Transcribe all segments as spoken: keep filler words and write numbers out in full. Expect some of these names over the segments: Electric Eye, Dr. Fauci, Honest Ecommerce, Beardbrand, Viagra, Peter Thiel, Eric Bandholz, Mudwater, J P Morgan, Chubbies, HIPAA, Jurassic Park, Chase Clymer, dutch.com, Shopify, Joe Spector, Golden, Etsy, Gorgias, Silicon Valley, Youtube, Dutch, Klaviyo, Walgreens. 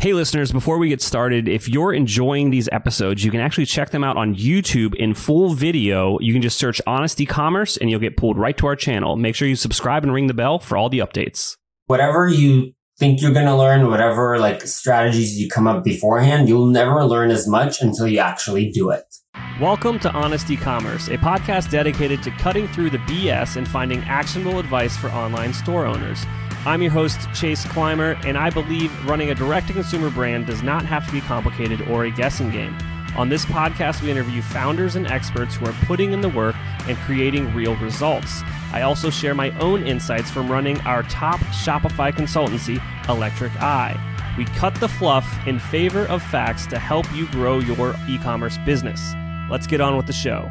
Hey listeners, before we get started, if you're enjoying these episodes, you can actually check them out on YouTube in full video. You can just search Honest Ecommerce and you'll get pulled right to our channel. Make sure you subscribe and ring the bell for all the updates. Whatever you think you're going to learn, whatever like strategies you come up beforehand, you'll never learn as much until you actually do it. Welcome to Honest Ecommerce, a podcast dedicated to cutting through the B S and finding actionable advice for online store owners. I'm your host, Chase Clymer, and I believe running a direct-to-consumer brand does not have to be complicated or a guessing game. On this podcast, we interview founders and experts who are putting in the work and creating real results. I also share my own insights from running our top Shopify consultancy, Electric Eye. We cut the fluff in favor of facts to help you grow your e-commerce business. Let's get on with the show.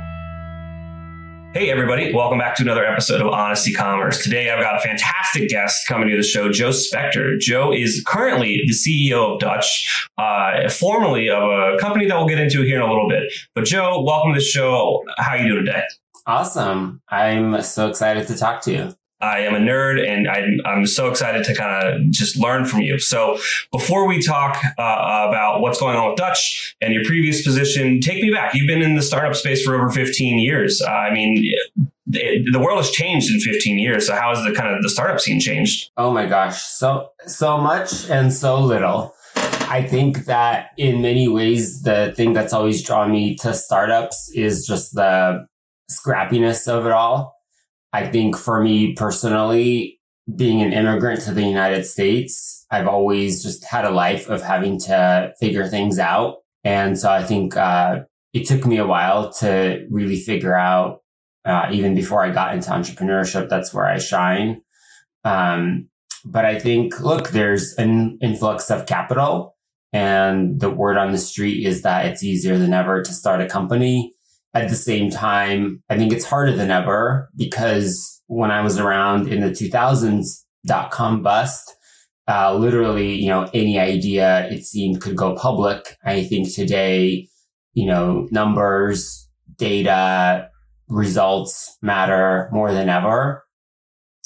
Hey, everybody. Welcome back to another episode of Honest Ecommerce. Today, I've got a fantastic guest coming to the show, Joe Spector. Joe is currently the C E O of Dutch, uh, formerly of a company that we'll get into here in a little bit. But Joe, welcome to the show. How are you doing today? Awesome. I'm so excited to talk to you. I am a nerd, and I'm, I'm so excited to kind of just learn from you. So before we talk uh, about what's going on with Dutch and your previous position, take me back. You've been in the startup space for over fifteen years. Uh, I mean, it, the world has changed in fifteen years. So how has the kind of the startup scene changed? Oh, my gosh. So, so much and so little. I think that in many ways, the thing that's always drawn me to startups is just the scrappiness of it all. I think for me personally, being an immigrant to the United States, I've always just had a life of having to figure things out. And so I think uh, it took me a while to really figure out, uh, even before I got into entrepreneurship, that's where I shine. Um, but I think, look, there's an influx of capital, and the word on the street is that it's easier than ever to start a company. At the same time, I think it's harder than ever, because when I was around in the two thousands, dot-com bust, uh, literally, you know, any idea it seemed could go public. I think today, you know, numbers, data, results matter more than ever.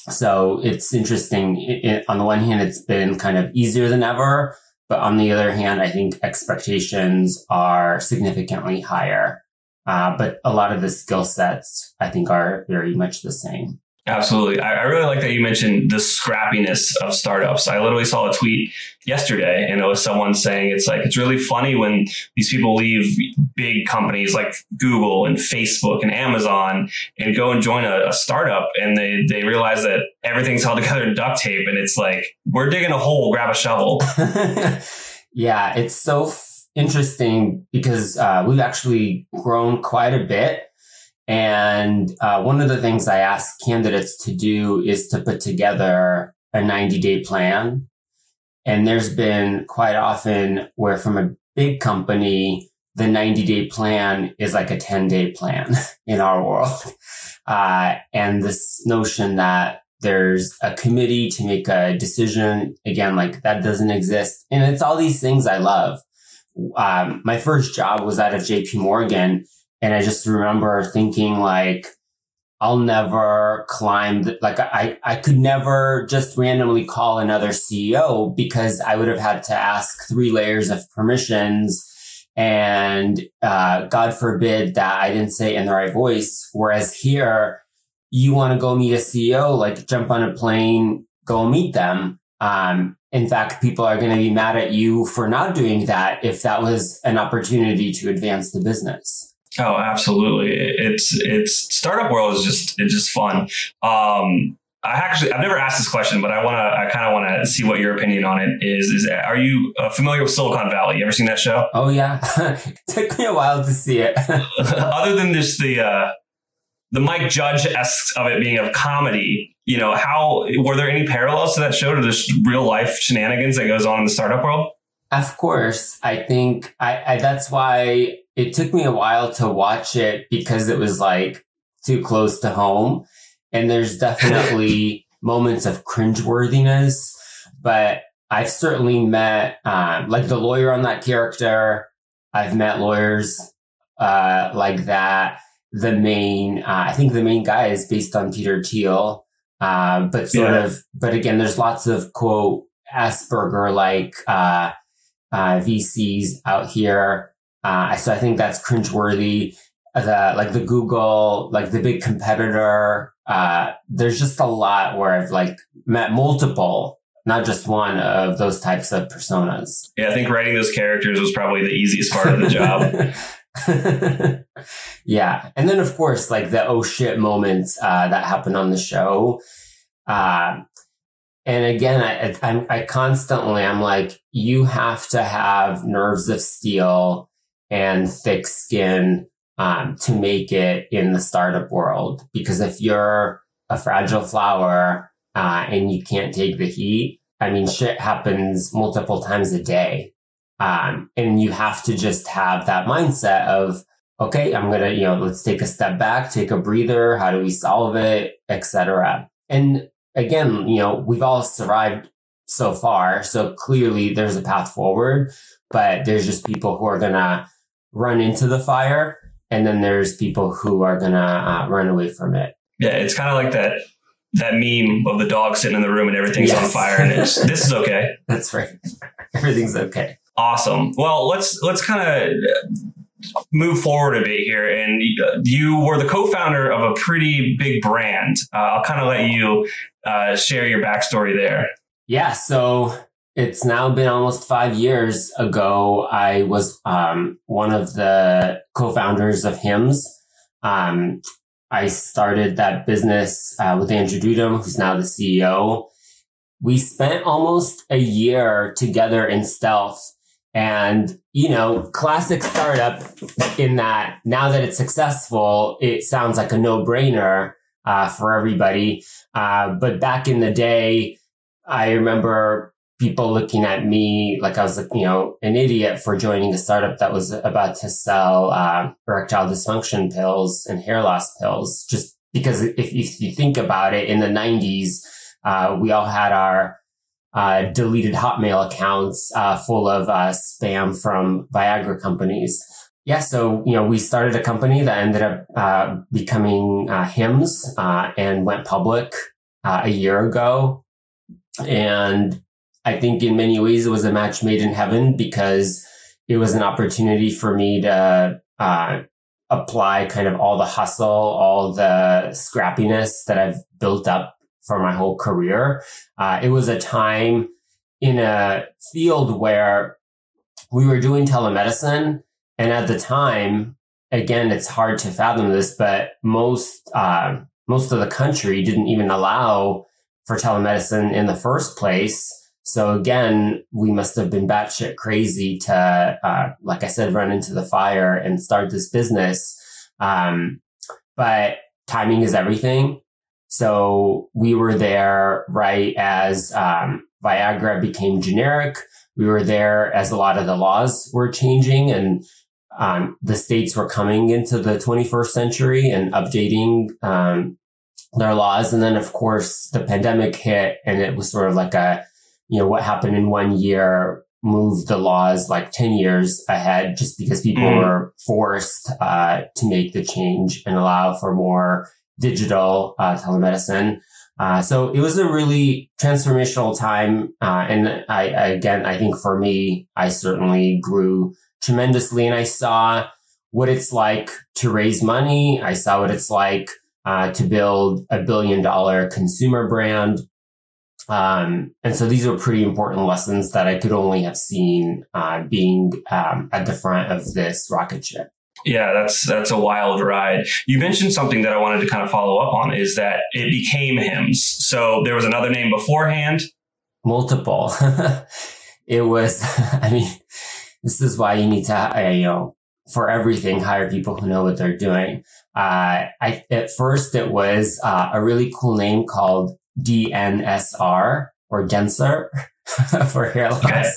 So it's interesting. It, it, on the one hand, it's been kind of easier than ever. But on the other hand, I think expectations are significantly higher. Uh, but a lot of the skill sets, I think, are very much the same. Absolutely. I, I really like that you mentioned the scrappiness of startups. I literally saw a tweet yesterday, and it was someone saying it's like, it's really funny when these people leave big companies like Google and Facebook and Amazon and go and join a, a startup, and they, they realize that everything's held together in duct tape. And it's like, we're digging a hole, grab a shovel. Yeah, it's so funny. Interesting, because uh, we've actually grown quite a bit. And uh, one of the things I ask candidates to do is to put together a ninety-day plan. And there's been quite often where from a big company, the ninety-day plan is like a ten-day plan in our world. Uh, and this notion that there's a committee to make a decision, again, like that doesn't exist. And it's all these things I love. Um, my first job was out of J P Morgan. And I just remember thinking, like, I'll never climb. The, like, I, I could never just randomly call another C E O, because I would have had to ask three layers of permissions. And uh, God forbid that I didn't say it in the right voice. Whereas here, you want to go meet a C E O, like jump on a plane, go meet them. Um, in fact, people are going to be mad at you for not doing that if that was an opportunity to advance the business. Oh, absolutely. It's, it's startup world is just, it's just fun. Um, I actually, I've never asked this question, but I want to, I kind of want to see what your opinion on it is. Is are you uh, familiar with Silicon Valley? You ever seen that show? Oh yeah. It took me a while to see it. Other than just the, uh, the Mike Judge-esque of it being of comedy, you know, how were there any parallels to that show, to this real life shenanigans that goes on in the startup world? Of course. I think I, I that's why it took me a while to watch it, because it was like too close to home. And there's definitely moments of cringeworthiness, but I've certainly met um, like the lawyer on that character. I've met lawyers uh, like that. The main, uh, I think the main guy is based on Peter Thiel, uh, but sort yeah. of, but again, there's lots of quote Asperger like, uh, uh, V Cs out here. Uh, so I think that's cringeworthy. The, like the Google, like the big competitor, uh, there's just a lot where I've like met multiple, not just one, of those types of personas. Yeah, I think writing those characters was probably the easiest part of the job. Yeah. And then, of course, like the oh shit moments uh, that happened on the show. Uh, and again, I, I, I constantly, I'm like, you have to have nerves of steel and thick skin um, to make it in the startup world. Because if you're a fragile flower, Uh, and you can't take the heat, I mean, shit happens multiple times a day. Um, and you have to just have that mindset of, okay, I'm going to, you know, let's take a step back, take a breather. How do we solve it, et cetera? And again, you know, we've all survived so far. So clearly there's a path forward, but there's just people who are going to run into the fire. And then there's people who are going to uh, run away from it. Yeah, it's kind of like that. That meme of the dog sitting in the room and everything's yes. on fire, and it's this is okay. That's right. Everything's okay. Awesome. Well, let's let's kind of move forward a bit here. And you were the co-founder of a pretty big brand. Uh, I'll kind of let you uh, share your backstory there. Yeah. So it's now been almost five years ago. I was um, one of the co-founders of Hims. Um, I started that business uh, with Andrew Dudum, who's now the C E O. We spent almost a year together in stealth, and, you know, classic startup in that now that it's successful, it sounds like a no-brainer uh, for everybody. Uh, but back in the day, I remember people looking at me like I was, you know, an idiot for joining a startup that was about to sell uh, erectile dysfunction pills and hair loss pills. Just because if, if you think about it, in the nineties, uh, we all had our uh, deleted Hotmail accounts uh, full of uh, spam from Viagra companies. Yeah, so, you know, we started a company that ended up uh, becoming uh, Hims uh, and went public uh, a year ago. And I think in many ways it was a match made in heaven, because it was an opportunity for me to uh, apply kind of all the hustle, all the scrappiness that I've built up for my whole career. Uh, it was a time in a field where we were doing telemedicine. And at the time, again, it's hard to fathom this, but most uh, most of the country didn't even allow for telemedicine in the first place. So again, we must have been batshit crazy to, uh, like I said, run into the fire and start this business. Um, but timing is everything. So we were there right as um, Viagra became generic. We were there as a lot of the laws were changing, and um, the states were coming into the twenty-first century and updating um, their laws. And then, of course, the pandemic hit, and it was sort of like a, you know, what happened in one year moved the laws like ten years ahead, just because people mm. were forced uh, to make the change and allow for more digital uh, telemedicine. Uh, so it was a really transformational time. Uh, and I, I, again, I think for me, I certainly grew tremendously, and I saw what it's like to raise money. I saw what it's like uh, to build a billion dollar consumer brand. Um, and so these are pretty important lessons that I could only have seen uh, being um, at the front of this rocket ship. Yeah, that's that's a wild ride. You mentioned something that I wanted to kind of follow up on, is that it became Hims. So there was another name beforehand? Multiple. It was, I mean, this is why you need to, you know, for everything, hire people who know what they're doing. Uh, I, at first, it was uh, a really cool name called D N S R, or denser for hair loss. Okay.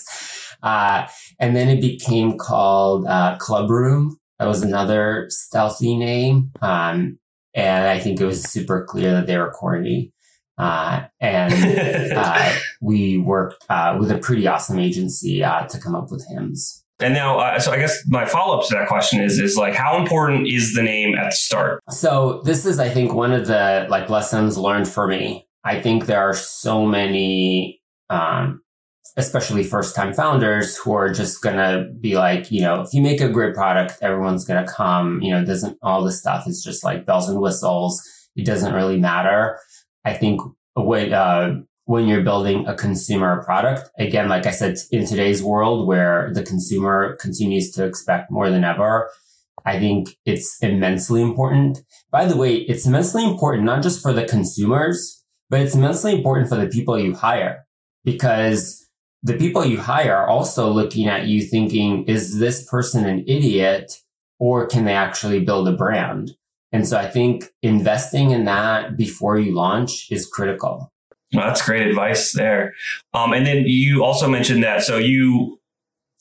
Uh, and then it became called uh, Club Room. That was another stealthy name. Um, and I think it was super clear that they were corny. Uh, and uh, we worked uh, with a pretty awesome agency uh, to come up with Hims. And now, uh, so I guess my follow-up to that question is, is like, how important is the name at the start? So this is, I think, one of the like lessons learned for me. I think there are so many um, especially first-time founders who are just going to be like, you know, if you make a great product, everyone's going to come. You know, it doesn't, all this stuff is just like bells and whistles. It doesn't really matter. I think when, uh, when you're building a consumer product, again, like I said, in today's world where the consumer continues to expect more than ever, I think it's immensely important. By the way, it's immensely important, not just for the consumers, but it's immensely important for the people you hire, because the people you hire are also looking at you thinking, is this person an idiot or can they actually build a brand? And so I think investing in that before you launch is critical. Well, that's great advice there. Um, and then you also mentioned that. So you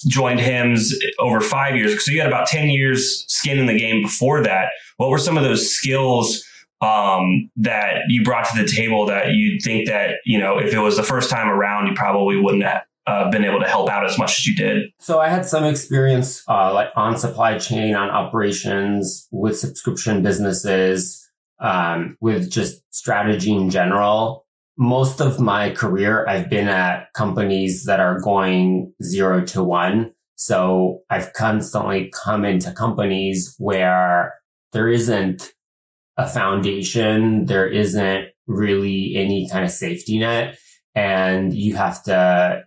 joined Hims over five years. So you had about ten years skin in the game before that. What were some of those skills um, that you brought to the table that you think that, you know, if it was the first time around, you probably wouldn't have uh, been able to help out as much as you did? So I had some experience uh, like on supply chain, on operations, with subscription businesses, um, with just strategy in general. Most of my career, I've been at companies that are going zero to one. So I've constantly come into companies where there isn't a foundation. There isn't really any kind of safety net, and you have to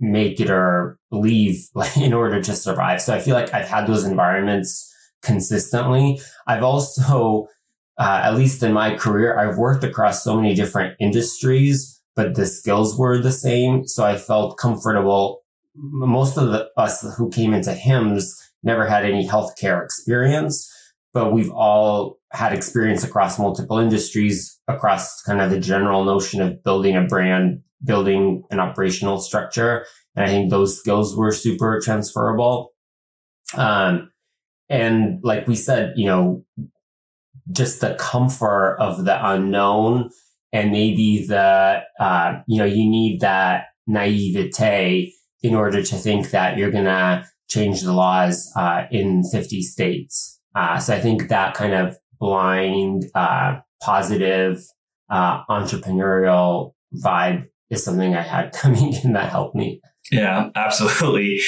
make it or leave in order to survive. So I feel like I've had those environments consistently. I've also Uh, at least in my career, I've worked across so many different industries, but the skills were the same. So I felt comfortable. Most of the, us who came into Hims never had any healthcare experience, but we've all had experience across multiple industries, across kind of the general notion of building a brand, building an operational structure. And I think those skills were super transferable. Um, and like we said, you know, just the comfort of the unknown, and maybe the, uh, you know, you need that naivete in order to think that you're going to change the laws uh, in fifty states. Uh, so I think that kind of blind, uh, positive, uh, entrepreneurial vibe is something I had coming in that helped me. Yeah, absolutely.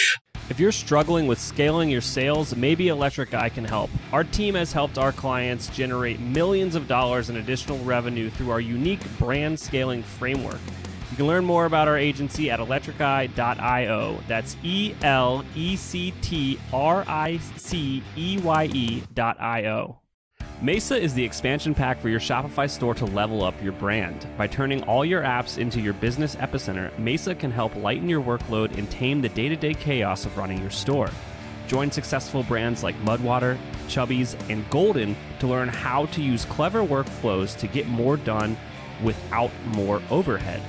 If you're struggling with scaling your sales, maybe Electric Eye can help. Our team has helped our clients generate millions of dollars in additional revenue through our unique brand scaling framework. You can learn more about our agency at electric eye dot io. That's E L E C T R I C E Y E dot I O. Mesa is the expansion pack for your Shopify store to level up your brand. By turning all your apps into your business epicenter, Mesa can help lighten your workload and tame the day-to-day chaos of running your store. Join successful brands like Mudwater, Chubbies, and Golden to learn how to use clever workflows to get more done without more overhead.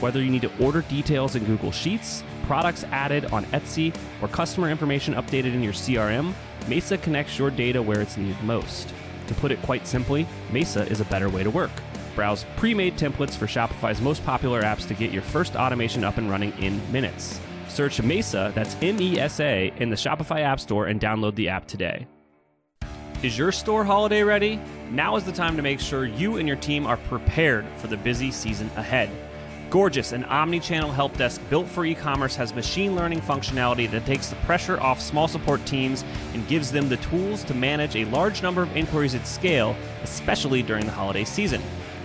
Whether you need to order details in Google Sheets, products added on Etsy, or customer information updated in your C R M, Mesa connects your data where it's needed most. To put it quite simply, Mesa is a better way to work. Browse pre-made templates for Shopify's most popular apps to get your first automation up and running in minutes. Search Mesa, that's M E S A, in the Shopify App Store and download the app today. Is your store holiday ready? Now is the time to make sure you and your team are prepared for the busy season ahead. Gorgias, an omni-channel help desk built for e-commerce, has machine learning functionality that takes the pressure off small support teams and gives them the tools to manage a large number of inquiries at scale, especially during the holiday season.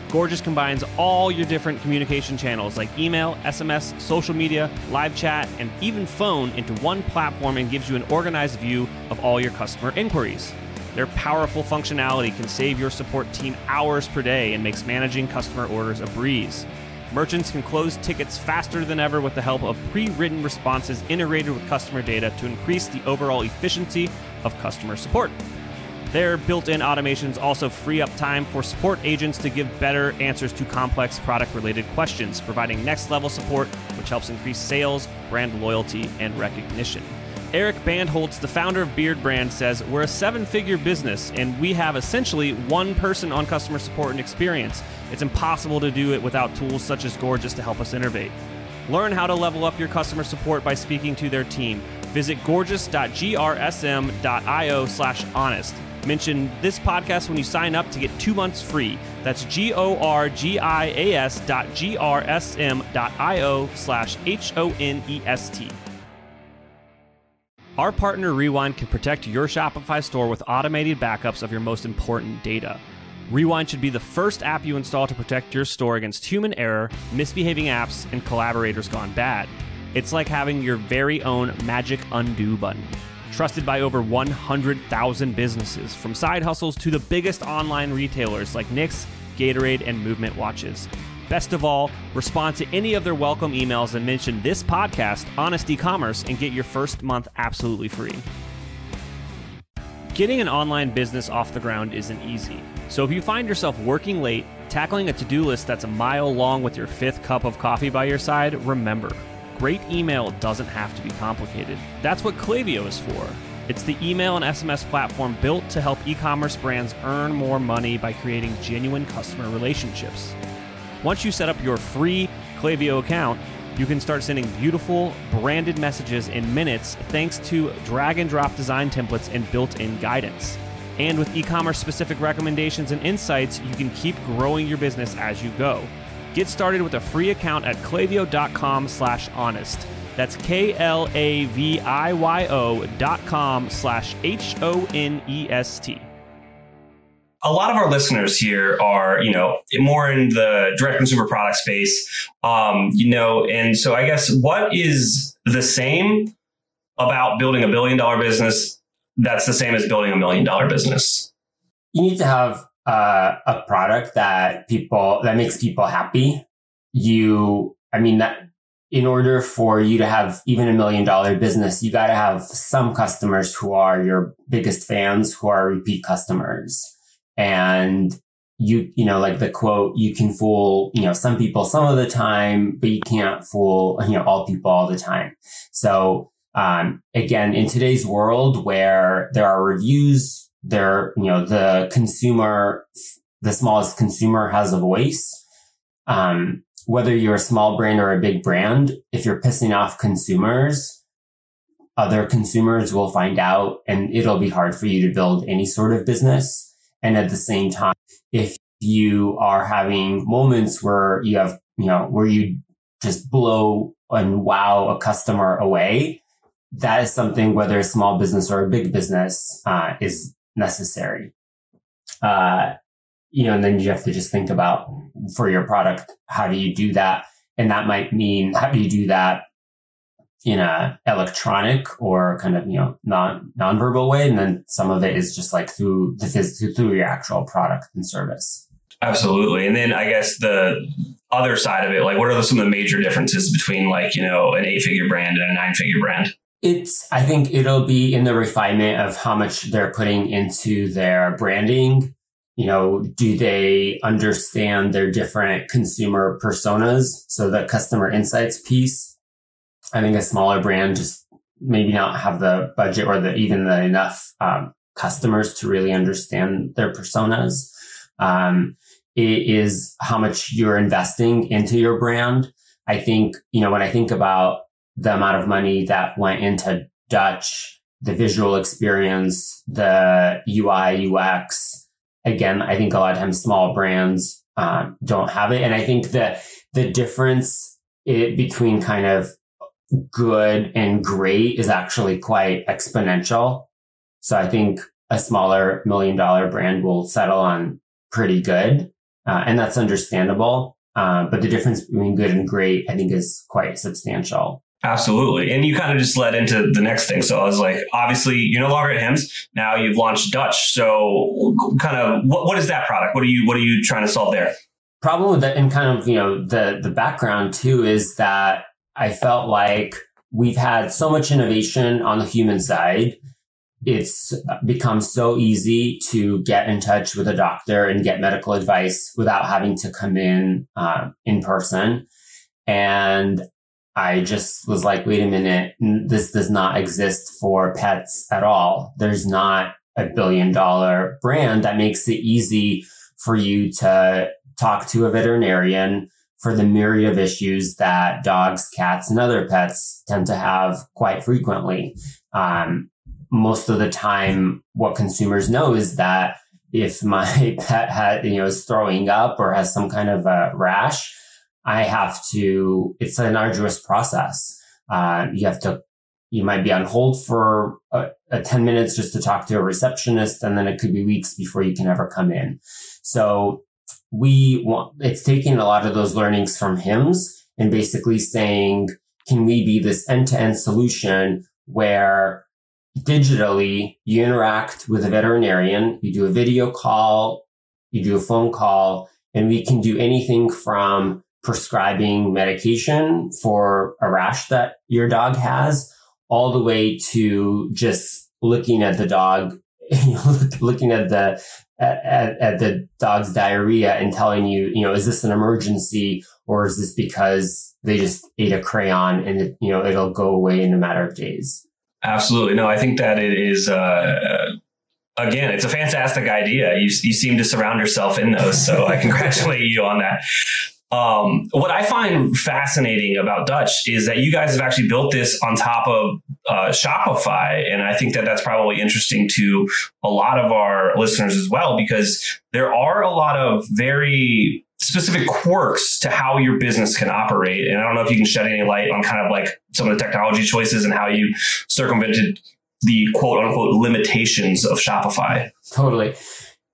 Gorgias combines all your different communication channels like email, S M S, social media, live chat, and even phone into one platform and gives you an organized view of all your customer inquiries. Their powerful functionality can save your support team hours per day and makes managing customer orders a breeze. Merchants can close tickets faster than ever with the help of pre-written responses integrated with customer data to increase the overall efficiency of customer support. Their built-in automations also free up time for support agents to give better answers to complex product-related questions, providing next-level support, which helps increase sales, brand loyalty, and recognition. Eric Bandholz, the founder of Beardbrand, says, "We're a seven-figure business, and we have essentially one person on customer support and experience. It's impossible to do it without tools such as Gorgias to help us innovate." Learn how to level up your customer support by speaking to their team. Visit gorgias dot g r s m dot io slash honest. Mention this podcast when you sign up to get two months free. That's G O R G I A S dot G R S M dot I O slash H O N E S T. Our partner Rewind can protect your Shopify store with automated backups of your most important data. Rewind should be the first app you install to protect your store against human error, misbehaving apps, and collaborators gone bad. It's like having your very own magic undo button, trusted by over one hundred thousand businesses, from side hustles to the biggest online retailers like NYX, Gatorade, and Movement Watches. Best of all, respond to any of their welcome emails and mention this podcast, Honest Ecommerce, and get your first month absolutely free. Getting an online business off the ground isn't easy. So if you find yourself working late, tackling a to-do list that's a mile long with your fifth cup of coffee by your side, remember, great email doesn't have to be complicated. That's what Klaviyo is for. It's the email and S M S platform built to help e-commerce brands earn more money by creating genuine customer relationships. Once you set up your free Klaviyo account, you can start sending beautiful, branded messages in minutes thanks to drag-and-drop design templates and built-in guidance. And with e-commerce-specific recommendations and insights, you can keep growing your business as you go. Get started with a free account at klaviyo.com slash honest. That's K L A V I Y O dot com slash H O N E S T. A lot of our listeners here are, you know, more in the direct consumer product space, um, you know, and so I guess what is the same about building a billion dollar business that's the same as building a million dollar business? You need to have uh, a product that people, that makes people happy. You, I mean, that in order for you to have even a million dollar business, you got to have some customers who are your biggest fans, who are repeat customers. And you, you know, like the quote, you can fool, you know, some people some of the time, but you can't fool, you know, all people all the time. So, um, again, in today's world where there are reviews, there, you know, the consumer, the smallest consumer has a voice. Um, whether you're a small brand or a big brand, if you're pissing off consumers, other consumers will find out and it'll be hard for you to build any sort of business. And at the same time, if you are having moments where you have, you know, where you just blow and wow a customer away, that is something, whether a small business or a big business, uh, is necessary. Uh, you know, and then you have to just think about for your product, how do you do that? And that might mean, how do you do that in a electronic or kind of, you know, non nonverbal way. And then some of it is just like through the phys- through your actual product and service. Absolutely. And then I guess the other side of it, like what are the, some of the major differences between like, you know, an eight figure brand and a nine figure brand? It's, I think it'll be in the refinement of how much they're putting into their branding. You know, do they understand their different consumer personas? So the customer insights piece, I think a smaller brand just maybe not have the budget or the even the enough um, customers to really understand their personas. Um, it is how much you're investing into your brand. I think, you know, when I think about the amount of money that went into Dutch, the visual experience, the U I, U X, again, I think a lot of times small brands um, don't have it. And I think that the difference it, between kind of good and great is actually quite exponential. So I think a smaller million dollar brand will settle on pretty good. Uh, and that's understandable. Uh, but the difference between good and great, I think, is quite substantial. Absolutely. And you kind of just led into the next thing. So I was like, obviously, you're no longer at Hims. Now you've launched Dutch. So kind of what, what is that product? What are you what are you trying to solve there? Problem with that, and kind of, you know, the the background, too, is that I felt like we've had so much innovation on the human side. It's become so easy to get in touch with a doctor and get medical advice without having to come in uh, in person. And I just was like, wait a minute, this does not exist for pets at all. There's not a billion dollar brand that makes it easy for you to talk to a veterinarian for the myriad of issues that dogs, cats, and other pets tend to have quite frequently. Um, most of the time, what consumers know is that if my pet had, you know, is throwing up or has some kind of a rash, I have to, it's an arduous process. Uh, you have to, you might be on hold for a, a ten minutes just to talk to a receptionist. And then it could be weeks before you can ever come in. So we want, it's taking a lot of those learnings from Hims and basically saying, can we be this end-to-end solution where digitally you interact with a veterinarian, you do a video call, you do a phone call, and we can do anything from prescribing medication for a rash that your dog has, all the way to just looking at the dog, looking at the at, at the dog's diarrhea and telling you, you know, is this an emergency or is this because they just ate a crayon and it, you know, it'll go away in a matter of days. Absolutely. No, I think that it is, uh, again, it's a fantastic idea. You, you seem to surround yourself in those. So I congratulate you on that. Um, what I find fascinating about Dutch is that you guys have actually built this on top of uh, Shopify. And I think that that's probably interesting to a lot of our listeners as well, because there are a lot of very specific quirks to how your business can operate. And I don't know if you can shed any light on kind of like some of the technology choices and how you circumvented the quote unquote limitations of Shopify. Totally.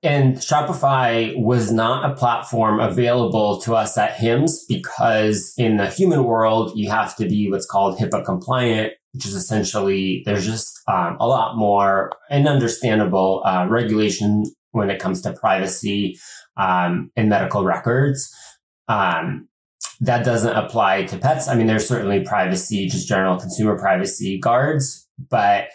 And Shopify was not a platform available to us at Hims because in the human world, you have to be what's called HIPAA compliant, which is essentially there's just um, a lot more and understandable uh, regulation when it comes to privacy um, and medical records. Um, that doesn't apply to pets. I mean, there's certainly privacy, just general consumer privacy guards, but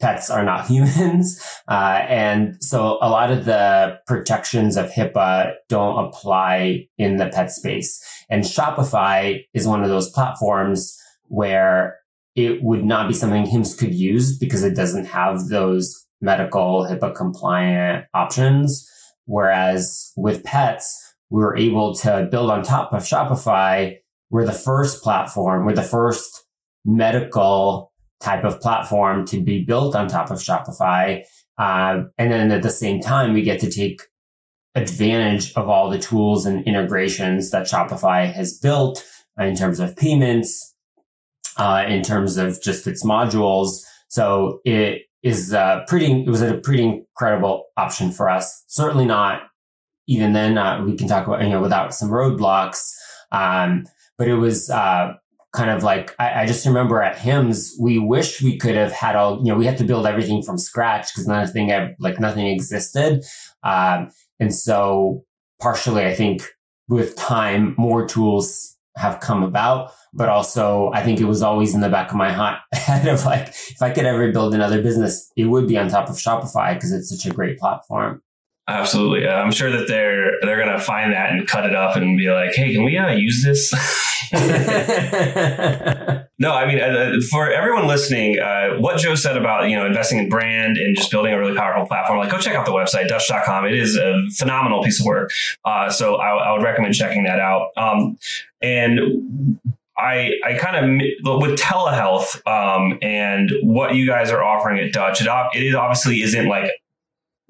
pets are not humans. Uh, and so a lot of the protections of HIPAA don't apply in the pet space. And Shopify is one of those platforms where it would not be something Hims could use because it doesn't have those medical HIPAA compliant options. Whereas with pets, we were able to build on top of Shopify. We're the first platform, we're the first medical type of platform to be built on top of Shopify. Uh, and then at the same time, we get to take advantage of all the tools and integrations that Shopify has built in terms of payments, uh, in terms of just its modules. So it is uh, pretty, it was a pretty incredible option for us. Certainly not even then, uh, we can talk about, you know, without some roadblocks. Um, but it was, uh, kind of like, I, I just remember at Hims, we wish we could have had all, you know, we had to build everything from scratch because nothing, like nothing existed. Um, and so partially, I think with time, more tools have come about, but also I think it was always in the back of my head of like, if I could ever build another business, it would be on top of Shopify because it's such a great platform. Absolutely. Uh, I'm sure that they're they're going to find that and cut it up and be like, hey, can we uh, use this? No, I mean, uh, for everyone listening, uh, what Joe said about, you know, investing in brand and just building a really powerful platform, like go check out the website, dutch dot com. It is a phenomenal piece of work. Uh, so I, I would recommend checking that out. Um, and I, I kind of with telehealth um, and what you guys are offering at Dutch, it, it obviously isn't like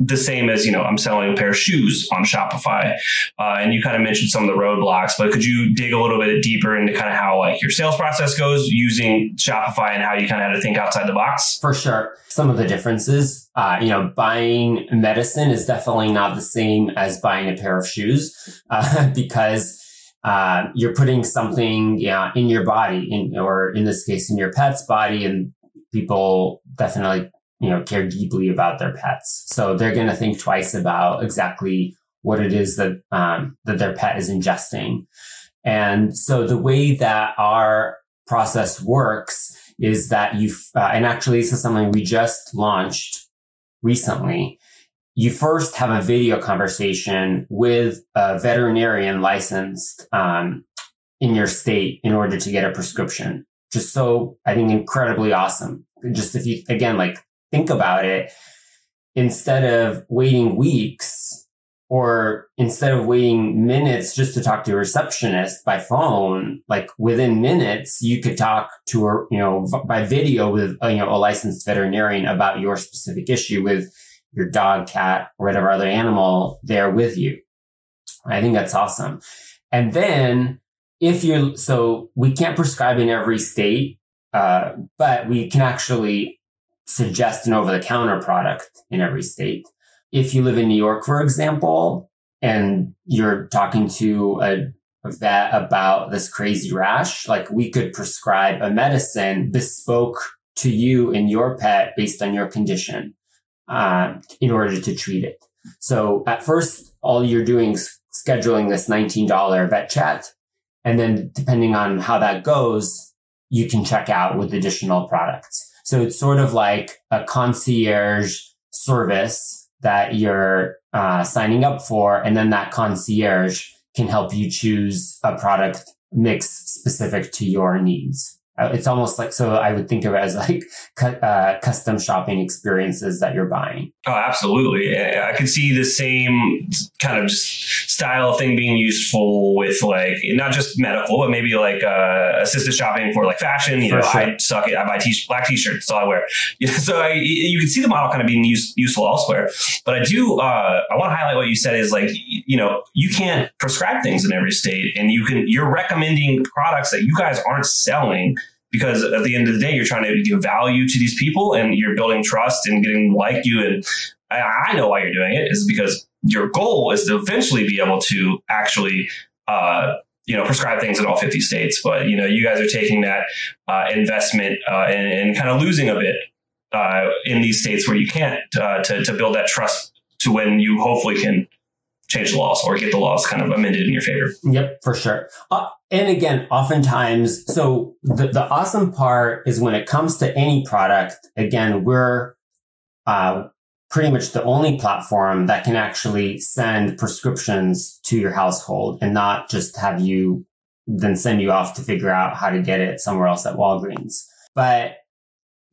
the same as, you know, I'm selling a pair of shoes on Shopify. Uh, and you kind of mentioned some of the roadblocks, but could you dig a little bit deeper into kind of how like your sales process goes using Shopify and how you kind of had to think outside the box? For sure. Some of the differences, uh, you know, buying medicine is definitely not the same as buying a pair of shoes uh, because uh, you're putting something you know, in your body in, or in this case, in your pet's body, and people definitely you know, care deeply about their pets. So they're going to think twice about exactly what it is that, um, that their pet is ingesting. And so the way that our process works is that you, uh, and actually this is something we just launched recently. You first have a video conversation with a veterinarian licensed, um, in your state in order to get a prescription. Just so I think incredibly awesome. Just if you, again, like, think about it, instead of waiting weeks or instead of waiting minutes just to talk to a receptionist by phone, like within minutes, you could talk to her, you know, by video with, you know, a licensed veterinarian about your specific issue with your dog, cat, or whatever other animal there with you. I think that's awesome. And then if you're, so we can't prescribe in every state, uh, but we can actually suggest an over-the-counter product in every state. If you live in New York, for example, and you're talking to a vet about this crazy rash, like we could prescribe a medicine bespoke to you and your pet based on your condition uh, in order to treat it. So at first, all you're doing is scheduling this nineteen dollars vet chat. And then depending on how that goes, you can check out with additional products. So it's sort of like a concierge service that you're uh, signing up for. And then that concierge can help you choose a product mix specific to your needs. It's almost like, so I would think of it as like uh, custom shopping experiences that you're buying. Oh, absolutely. I could see the same kind of just style thing being useful with like, not just medical, but maybe like uh, assisted shopping for like fashion. You for know, sure. I suck it. I buy t- black t-shirts, that's all I wear. So I, you can see the model kind of being use, useful elsewhere. But I do, uh, I want to highlight what you said is like, you know, you can't prescribe things in every state, and you can, you're recommending products that you guys aren't selling. Because at the end of the day, you're trying to give value to these people, and you're building trust and getting like you. And I know why you're doing it is because your goal is to eventually be able to actually, uh, you know, prescribe things in all fifty states. But, you know, you guys are taking that uh, investment uh, and, and kind of losing a bit uh, in these states where you can't uh, to, to build that trust to when you hopefully can change the laws or get the laws kind of amended in your favor. Yep, for sure. Uh, and again, oftentimes, so the, the awesome part is when it comes to any product, again, we're uh, pretty much the only platform that can actually send prescriptions to your household and not just have you then send you off to figure out how to get it somewhere else at Walgreens. But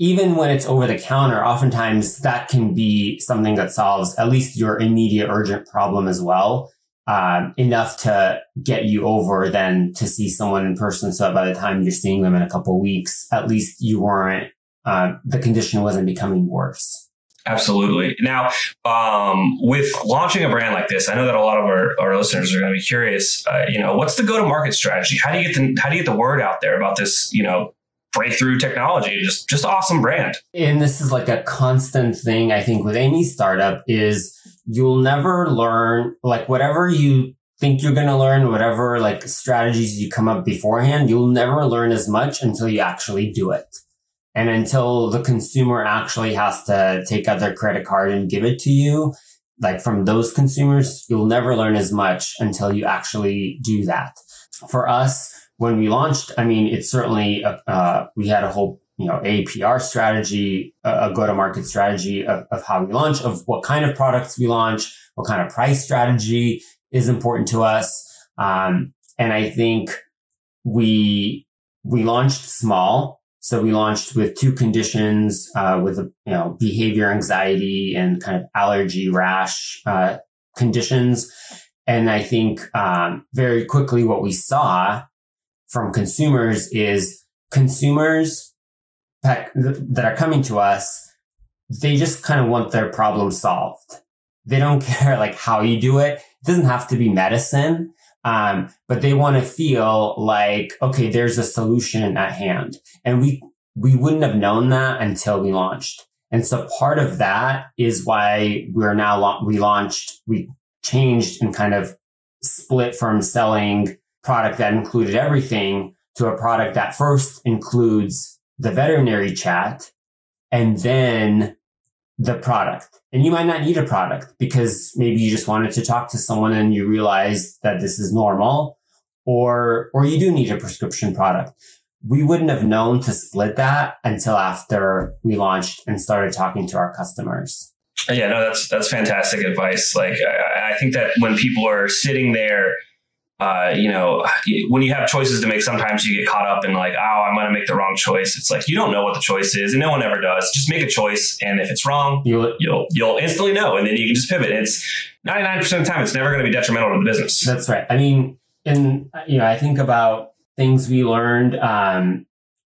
even when it's over the counter, oftentimes that can be something that solves at least your immediate urgent problem as well, um, enough to get you over then to see someone in person. So by the time you're seeing them in a couple of weeks, at least you weren't, uh, the condition wasn't becoming worse. Absolutely. Now, um, with launching a brand like this, I know that a lot of our, our listeners are going to be curious, uh, you know, what's the go-to-market strategy? How do you get the, how do you get the word out there about this, you know, breakthrough technology, just just awesome brand? And this is like a constant thing, I think, with any startup is you'll never learn, like whatever you think you're going to learn, whatever like strategies you come up beforehand, you'll never learn as much until you actually do it. And until the consumer actually has to take out their credit card and give it to you, like from those consumers, you'll never learn as much until you actually do that. For us, when we launched, I mean, it's certainly, uh, we had a whole, you know, a P R strategy, a, a go-to-market strategy of, of how we launch, of what kind of products we launch, what kind of price strategy is important to us. Um, and I think we, we launched small. So we launched with two conditions, uh, with, you know, behavior anxiety and kind of allergy rash, uh, conditions. And I think, um, very quickly what we saw from consumers is consumers that are coming to us, they just kind of want their problem solved. They don't care like how you do it. It doesn't have to be medicine, um, but they want to feel like, okay, there's a solution at hand. And we we wouldn't have known that until we launched. And so part of that is why we're now, we launched, we changed and kind of split from selling product that included everything to a product that first includes the veterinary chat and then the product. And you might not need a product because maybe you just wanted to talk to someone and you realized that this is normal, or, or you do need a prescription product. We wouldn't have known to split that until after we launched and started talking to our customers. Yeah, no, that's, that's fantastic advice. Like, I, I think that when people are sitting there, Uh, you know, when you have choices to make, sometimes you get caught up in like, oh, I'm going to make the wrong choice. It's like, you don't know what the choice is, and no one ever does. Just make a choice. And if it's wrong, you'll, you'll, you'll instantly know. And then you can just pivot. It's ninety-nine percent of the time, it's never going to be detrimental to the business. That's right. I mean, and you know, I think about things we learned, um,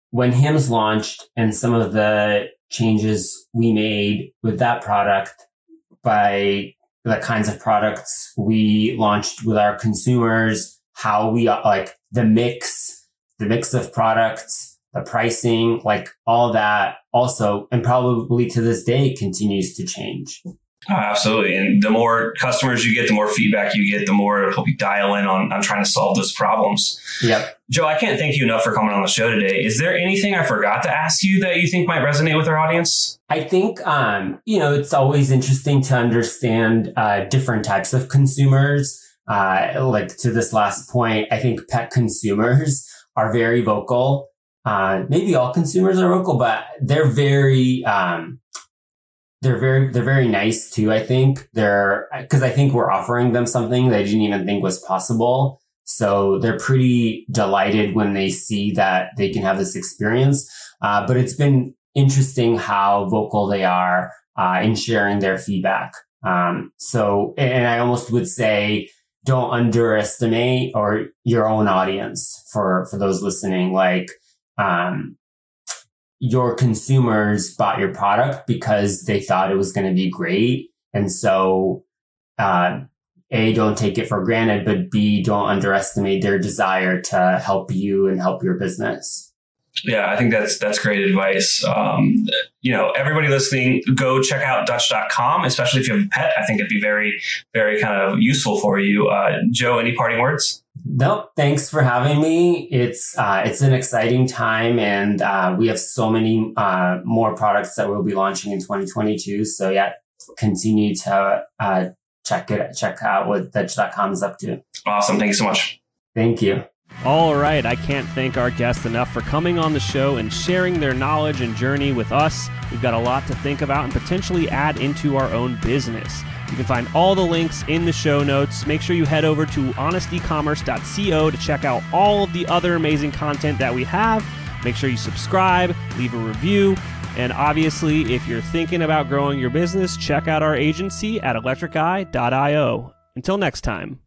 when Hims launched and some of the changes we made with that product. by the kinds of products we launched with our consumers, how we like the mix, the mix of products, the pricing, like all that also, and probably to this day continues to change. Oh, absolutely. And the more customers you get, the more feedback you get, the more it'll you dial in on, on trying to solve those problems. Yep. Joe, I can't thank you enough for coming on the show today. Is there anything I forgot to ask you that you think might resonate with our audience? I think, um, you know, it's always interesting to understand uh, different types of consumers. Uh, like to this last point, I think pet consumers are very vocal. Uh, maybe all consumers are vocal, but they're very... Um, They're very, they're very nice too. I think they're, cause I think we're offering them something they didn't even think was possible. So they're pretty delighted when they see that they can have this experience. Uh, but it's been interesting how vocal they are, uh, in sharing their feedback. Um, so, and I almost would say, don't underestimate or your own audience for, for those listening. Like, um, your consumers bought your product because they thought it was going to be great. And so, uh, A, don't take it for granted, but B, don't underestimate their desire to help you and help your business. Yeah, I think that's that's great advice. Um, you know, everybody listening, go check out dutch dot com, especially if you have a pet. I think it'd be very, very kind of useful for you. Uh, Joe, any parting words? Nope. Thanks for having me. It's uh, it's an exciting time, and uh, we have so many uh, more products that we'll be launching in twenty twenty-two. So yeah, continue to uh, check it check out what dutch dot com is up to. Awesome. Thank you so much. Thank you. All right. I can't thank our guests enough for coming on the show and sharing their knowledge and journey with us. We've got a lot to think about and potentially add into our own business. You can find all the links in the show notes. Make sure you head over to honest e commerce dot co to check out all of the other amazing content that we have. Make sure you subscribe, leave a review, and obviously, if you're thinking about growing your business, check out our agency at electric eye dot io. Until next time.